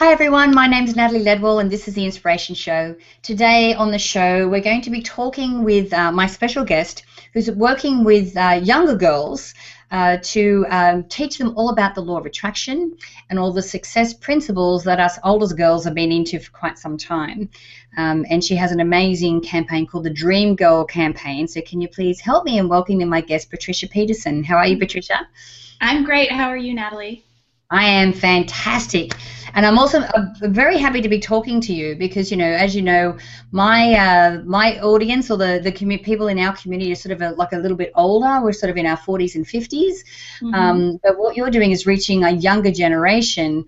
Hi everyone, my name is Natalie Ledwell and this is The Inspiration Show. Today on the show we're going to be talking with my special guest who's working with younger girls to teach them all about the law of attraction and all the success principles that us oldest girls have been into for quite some time. And she has an amazing campaign called the Dream Girl Campaign. So can you please help me in welcoming my guest Patricia Petersen. How are you, Patricia? I'm great. How are you, Natalie? I am fantastic, and I'm also very happy to be talking to you because, you know, as you know, my my audience or the people in our community are sort of like a little bit older. We're sort of in our 40s and 50s, mm-hmm. But what you're doing is reaching a younger generation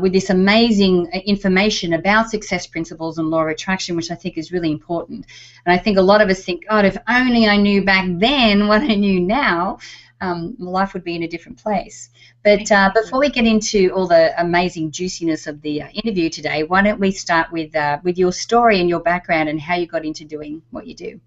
with this amazing information about success principles and law of attraction, which I think is really important. And I think a lot of us think, God, if only I knew back then what I knew now, my life would be in a different place. But before we get into all the amazing juiciness of the interview today, why don't we start with your story and your background and how you got into doing what you do?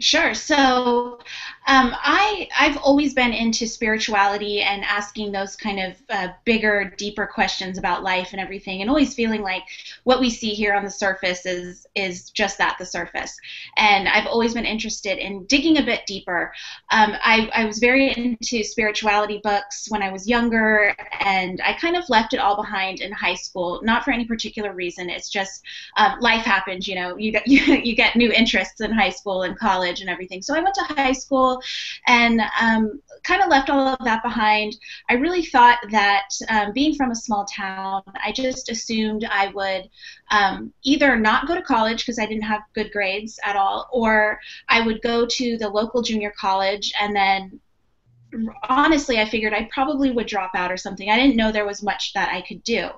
Sure. So I've always been into spirituality and asking those kind of bigger, deeper questions about life and everything, and always feeling like what we see here on the surface is just that, the surface. And I've always been interested in digging a bit deeper. I was very into spirituality books when I was younger, and I kind of left it all behind in high school, not for any particular reason. It's just life happens, you know, you get new interests in high school and college and everything. So I went to high school and kind of left all of that behind. I really thought that being from a small town, I just assumed I would either not go to college because I didn't have good grades at all, or I would go to the local junior college, and then honestly, I figured I probably would drop out or something. I didn't know there was much that I could do.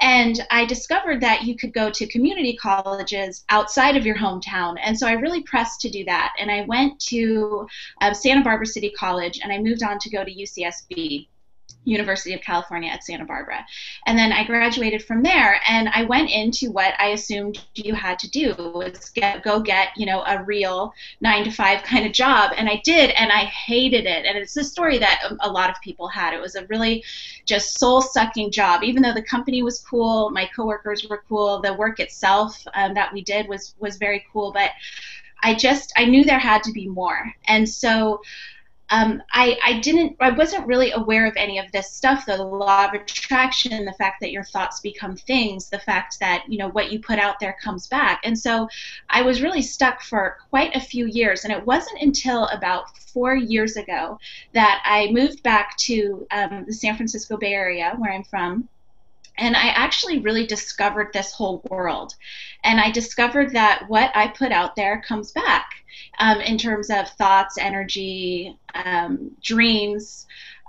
And I discovered that you could go to community colleges outside of your hometown. And so I really pressed to do that. And I went to Santa Barbara City College, and I moved on to go to UCSB, University of California at Santa Barbara. And then I graduated from there, and I went into what I assumed you had to do was go get, you know, a real 9-to-5 kind of job. And I did, and I hated it. And it's the story that a lot of people had. It was a really just soul-sucking job. Even though the company was cool, my coworkers were cool, the work itself that we did was very cool, but I knew there had to be more. And so I wasn't really aware of any of this stuff, though, the law of attraction, the fact that your thoughts become things, the fact that, you know, what you put out there comes back. And so I was really stuck for quite a few years, and it wasn't until about 4 years ago that I moved back to the San Francisco Bay Area, where I'm from. And I actually really discovered this whole world. And I discovered that what I put out there comes back in terms of thoughts, energy, dreams,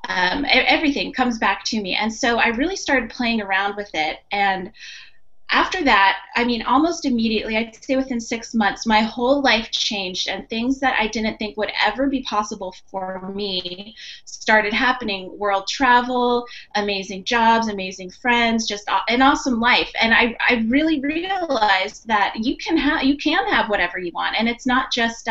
everything comes back to me. And so I really started playing around with it. And after that, I mean, almost immediately, I'd say within 6 months, my whole life changed, and things that I didn't think would ever be possible for me started happening. World travel, amazing jobs, amazing friends, just an awesome life. And I really realized that you can have whatever you want, and it's not just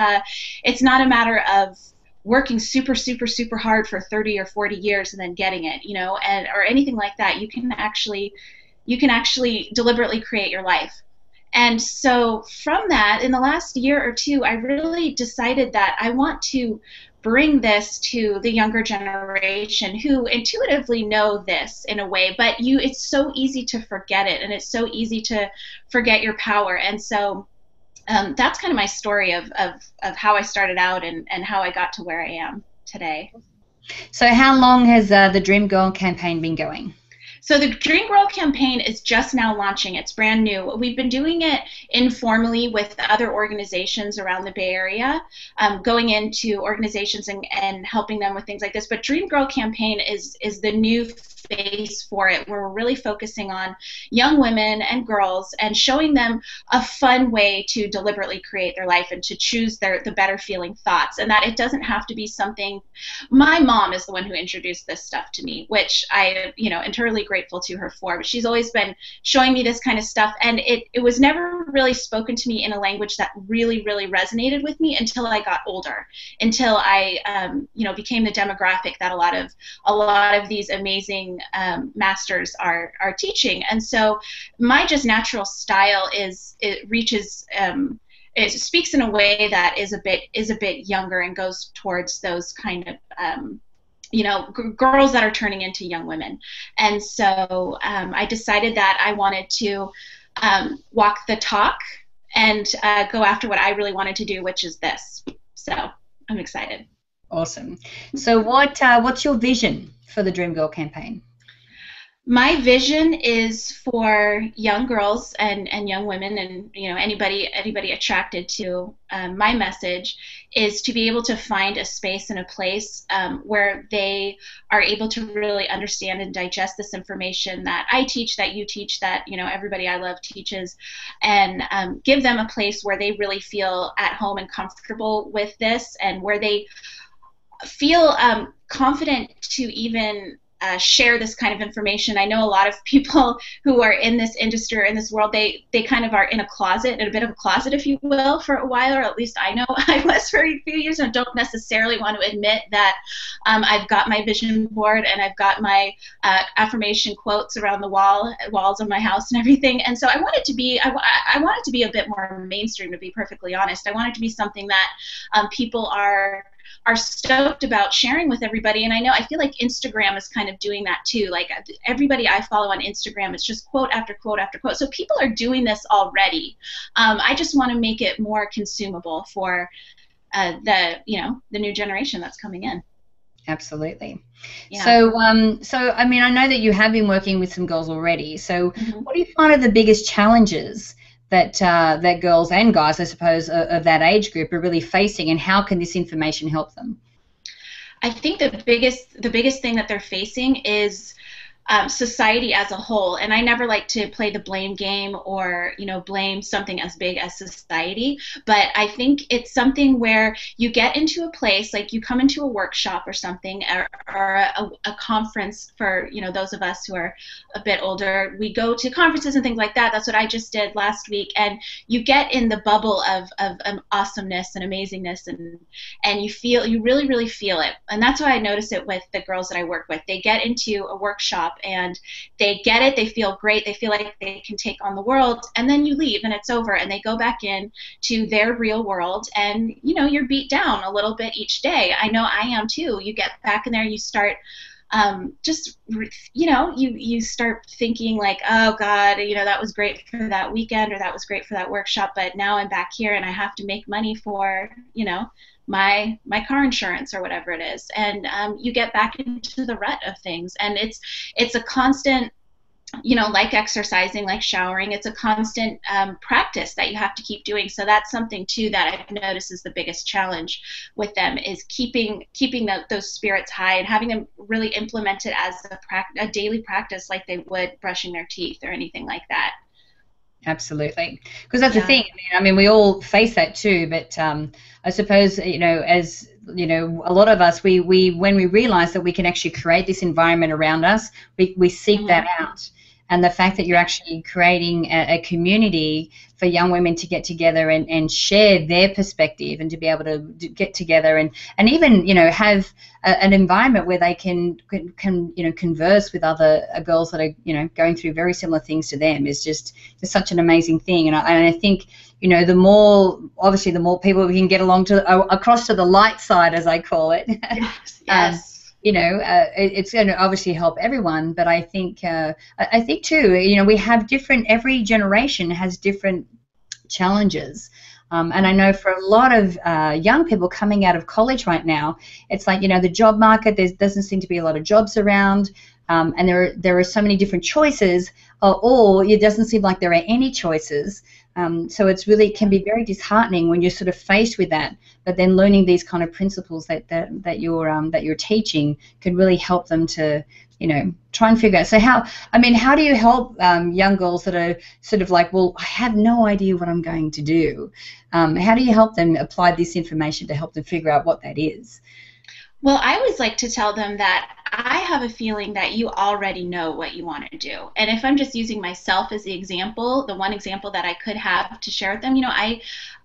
it's not a matter of working super, super, super hard for 30 or 40 years and then getting it, you know, and or anything like that. You can actually deliberately create your life. And so from that, in the last year or two, I really decided that I want to bring this to the younger generation who intuitively know this in a way, but it's so easy to forget it, and it's so easy to forget your power. And so that's kind of my story of how I started out and how I got to where I am today. So how long has the Dream Girl campaign been going? So the Dream Girl campaign is just now launching. It's brand new. We've been doing it informally with other organizations around the Bay Area, going into organizations and helping them with things like this. But Dream Girl campaign is the new space for it, where we're really focusing on young women and girls and showing them a fun way to deliberately create their life and to choose the better feeling thoughts, and that it doesn't have to be something. My mom is the one who introduced this stuff to me, which I, you know, entirely grateful to her for, but she's always been showing me this kind of stuff, and it was never really spoken to me in a language that really, really resonated with me until I got older, until I, you know, became the demographic that a lot of these amazing masters are teaching. And so my just natural style is, it reaches, it speaks in a way that is a bit younger and goes towards those kind of, you know, girls that are turning into young women. And so I decided that I wanted to walk the talk and go after what I really wanted to do, which is this. So I'm excited. Awesome. So what's your vision for the Dream Girl campaign? My vision is for young girls and young women, and you know, anybody attracted to my message, is to be able to find a space and a place where they are able to really understand and digest this information that I teach, that you teach, that you know everybody I love teaches, and give them a place where they really feel at home and comfortable with this, and where they feel confident to even share this kind of information. I know a lot of people who are in this industry or in this world, they kind of are in a closet, in a bit of a closet, if you will, for a while, or at least I know I was for a few years, and don't necessarily want to admit that I've got my vision board and I've got my affirmation quotes around the walls of my house and everything. And so I want it to be, I want it to be a bit more mainstream, to be perfectly honest. I want it to be something that people are stoked about sharing with everybody. And I know, I feel like Instagram is kind of doing that too. Like everybody I follow on Instagram, it's just quote after quote after quote. So people are doing this already. I just want to make it more consumable for the new generation that's coming in. Absolutely. Yeah. So, I mean, I know that you have been working with some girls already. So what do you find are the biggest challenges that girls and guys, I suppose, of that age group are really facing, and how can this information help them? I think the biggest thing that they're facing is society as a whole, and I never like to play the blame game or, you know, blame something as big as society, but I think it's something where you get into a place, like you come into a workshop or something, or a conference for, you know, those of us who are a bit older, we go to conferences and things like that. That's what I just did last week, and you get in the bubble of awesomeness and amazingness, and you really feel it, and that's why I notice it with the girls that I work with. They get into a workshop and they get it, they feel great, they feel like they can take on the world, and then you leave and it's over, and they go back in to their real world, and you know, you're beat down a little bit each day. I know I am too. You get back in there, you start just, you know, you start thinking like, oh God, you know, that was great for that weekend, or that was great for that workshop, but now I'm back here and I have to make money for, you know, my car insurance or whatever it is, and you get back into the rut of things, and it's a constant, you know, like exercising, like showering, it's a constant practice that you have to keep doing. So that's something too that I've noticed is the biggest challenge with them, is keeping those spirits high and having them really implement it as a daily practice, like they would brushing their teeth or anything like that. Absolutely, because that's the thing. I mean, we all face that too. But I suppose, you know, as you know, a lot of us, we when we realise that we can actually create this environment around us, we seek that out. And the fact that you're actually creating a community for young women to get together and share their perspective, and to be able to get together and even, you know, have an environment where they can you know, converse with other girls that are, you know, going through very similar things to them, is just such an amazing thing. And I think, you know, the more, obviously, the more people we can get along to across to the light side, as I call it. Yes. Yes. You know, it's going to obviously help everyone, but I think too, you know, we have different, every generation has different challenges. And I know for a lot of young people coming out of college right now, it's like, you know, the job market, there doesn't seem to be a lot of jobs around, and there are so many different choices, or it doesn't seem like there are any choices. So it's really, it can be very disheartening when you're sort of faced with that. But then learning these kind of principles that you're teaching can really help them to, you know, try and figure out. So how do you help young girls that are sort of like, well, I have no idea what I'm going to do? How do you help them apply this information to help them figure out what that is? Well, I always like to tell them that I have a feeling that you already know what you want to do. And if I'm just using myself as the example, the one example that I could have to share with them, you know,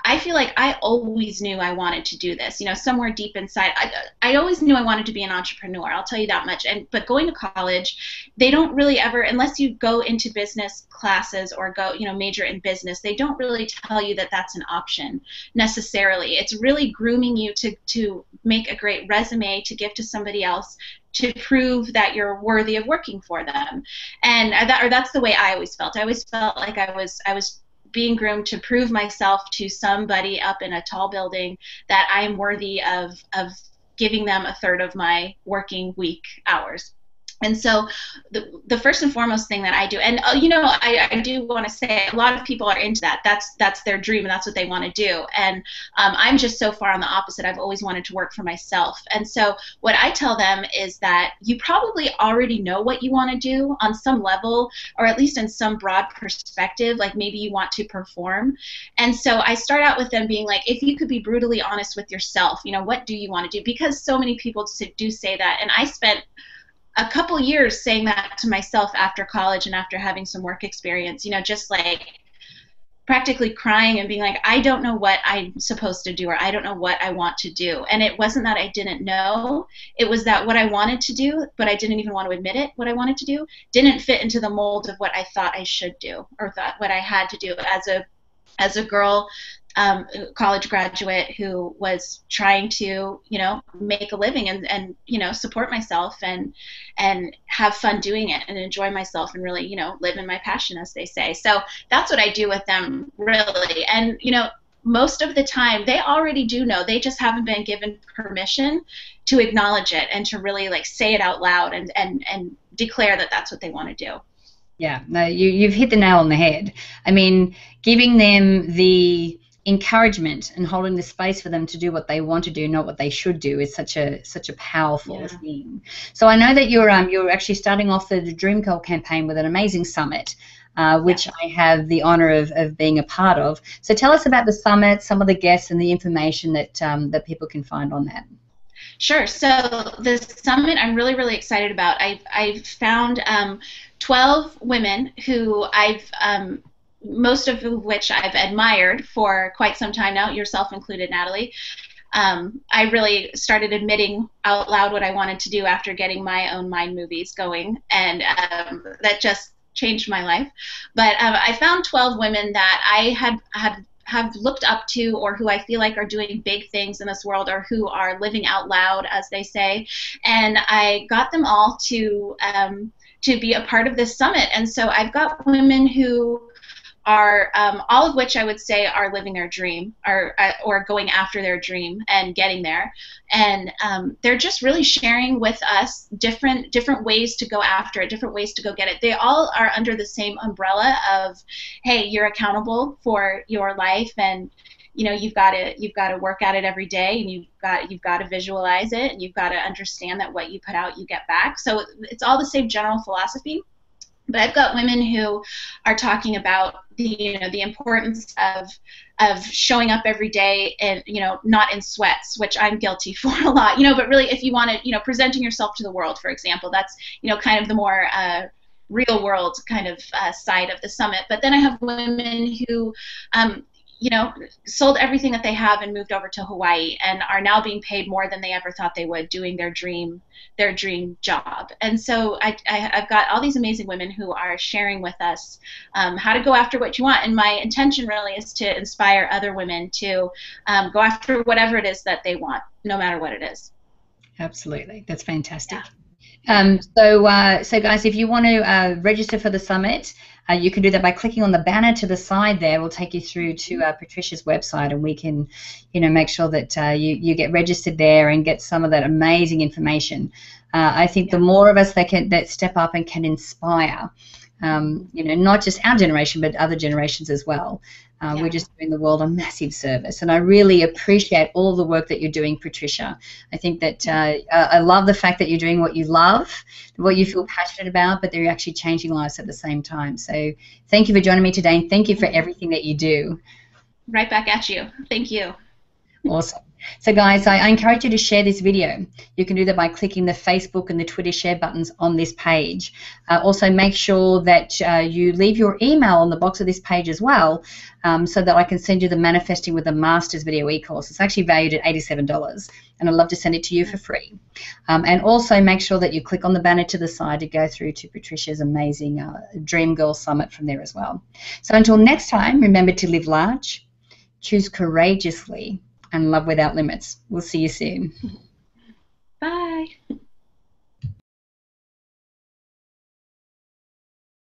I feel like I always knew I wanted to do this. You know, somewhere deep inside, I always knew I wanted to be an entrepreneur. I'll tell you that much. But going to college, they don't really ever, unless you go into business classes or go, you know, major in business, they don't really tell you that that's an option necessarily. It's really grooming you to make a great resume to give to somebody else, to prove that you're worthy of working for them. And that's the way I always felt. I always felt like I was being groomed to prove myself to somebody up in a tall building that I am worthy of giving them a third of my working week hours. And so the first and foremost thing that I do, and you know, I do want to say a lot of people are into that. That's their dream, and that's what they want to do. And I'm just so far on the opposite. I've always wanted to work for myself. And so what I tell them is that you probably already know what you want to do on some level, or at least in some broad perspective, like maybe you want to perform. And so I start out with them being like, if you could be brutally honest with yourself, you know, what do you want to do? Because so many people do say that, and I spent a couple years saying that to myself after college and after having some work experience, you know, just like practically crying and being like, I don't know what I'm supposed to do, or I don't know what I want to do. And it wasn't that I didn't know. It was that what I wanted to do, but I didn't even want to admit it, what I wanted to do, didn't fit into the mold of what I thought I should do, or thought what I had to do as a girl, college graduate who was trying to, you know, make a living and you know, support myself and have fun doing it and enjoy myself and really, you know, live in my passion, as they say. So that's what I do with them, really. And, you know, most of the time they already do know. They just haven't been given permission to acknowledge it and to really like say it out loud and declare that that's what they want to do. Yeah, no, you've hit the nail on the head. I mean, giving them the encouragement and holding the space for them to do what they want to do, not what they should do, is such a powerful thing. So I know that you're actually starting off the Dream Girl campaign with an amazing summit, which I have the honor of being a part of. So tell us about the summit, some of the guests, and the information that that people can find on that. Sure. So the summit I'm really, really excited about. I've found 12 women who I've most of which I've admired for quite some time now, yourself included, Natalie. I really started admitting out loud what I wanted to do after getting my own mind movies going, and that just changed my life. But I found 12 women that I have looked up to, or who I feel like are doing big things in this world, or who are living out loud, as they say. And I got them all to be a part of this summit. And so I've got women who are all of which I would say are living their dream, or going after their dream and getting there. And they're just really sharing with us different ways to go after it, different ways to go get it. They all are under the same umbrella of, hey, you're accountable for your life, and you know, you've got to work at it every day, and you've got to visualize it, and you've got to understand that what you put out, you get back. So it's all the same general philosophy. But I've got women who are talking about the importance of showing up every day, and you know, not in sweats, which I'm guilty for a lot, you know. But really, if you want to, you know, presenting yourself to the world, for example, that's, you know, kind of the more real world kind of side of the summit. But then I have women who you know, sold everything that they have and moved over to Hawaii, and are now being paid more than they ever thought they would, doing their dream job. And so I've got all these amazing women who are sharing with us how to go after what you want. And my intention really is to inspire other women to go after whatever it is that they want, no matter what it is. Absolutely, that's fantastic. Yeah. So guys, if you want to register for the summit, you can do that by clicking on the banner to the side there. We'll take you through to Patricia's website, and we can, you know, make sure that you get registered there and get some of that amazing information. I think the more of us that step up and can inspire, you know, not just our generation but other generations as well. We're just doing the world a massive service, and I really appreciate all the work that you're doing, Patricia. I think that I love the fact that you're doing what you love, what you feel passionate about, but they're actually changing lives at the same time. So thank you for joining me today, and thank you for everything that you do. Right back at you. Thank you. Awesome. So guys, I encourage you to share this video. You can do that by clicking the Facebook and the Twitter share buttons on this page. Also make sure that you leave your email on the box of this page as well, so that I can send you the Manifesting with a Master's video e-course. It's actually valued at $87 and I'd love to send it to you for free. And also make sure that you click on the banner to the side to go through to Patricia's amazing Dream Girl Summit from there as well. So until next time, remember to live large, choose courageously, and love without limits. We'll see you soon. Bye.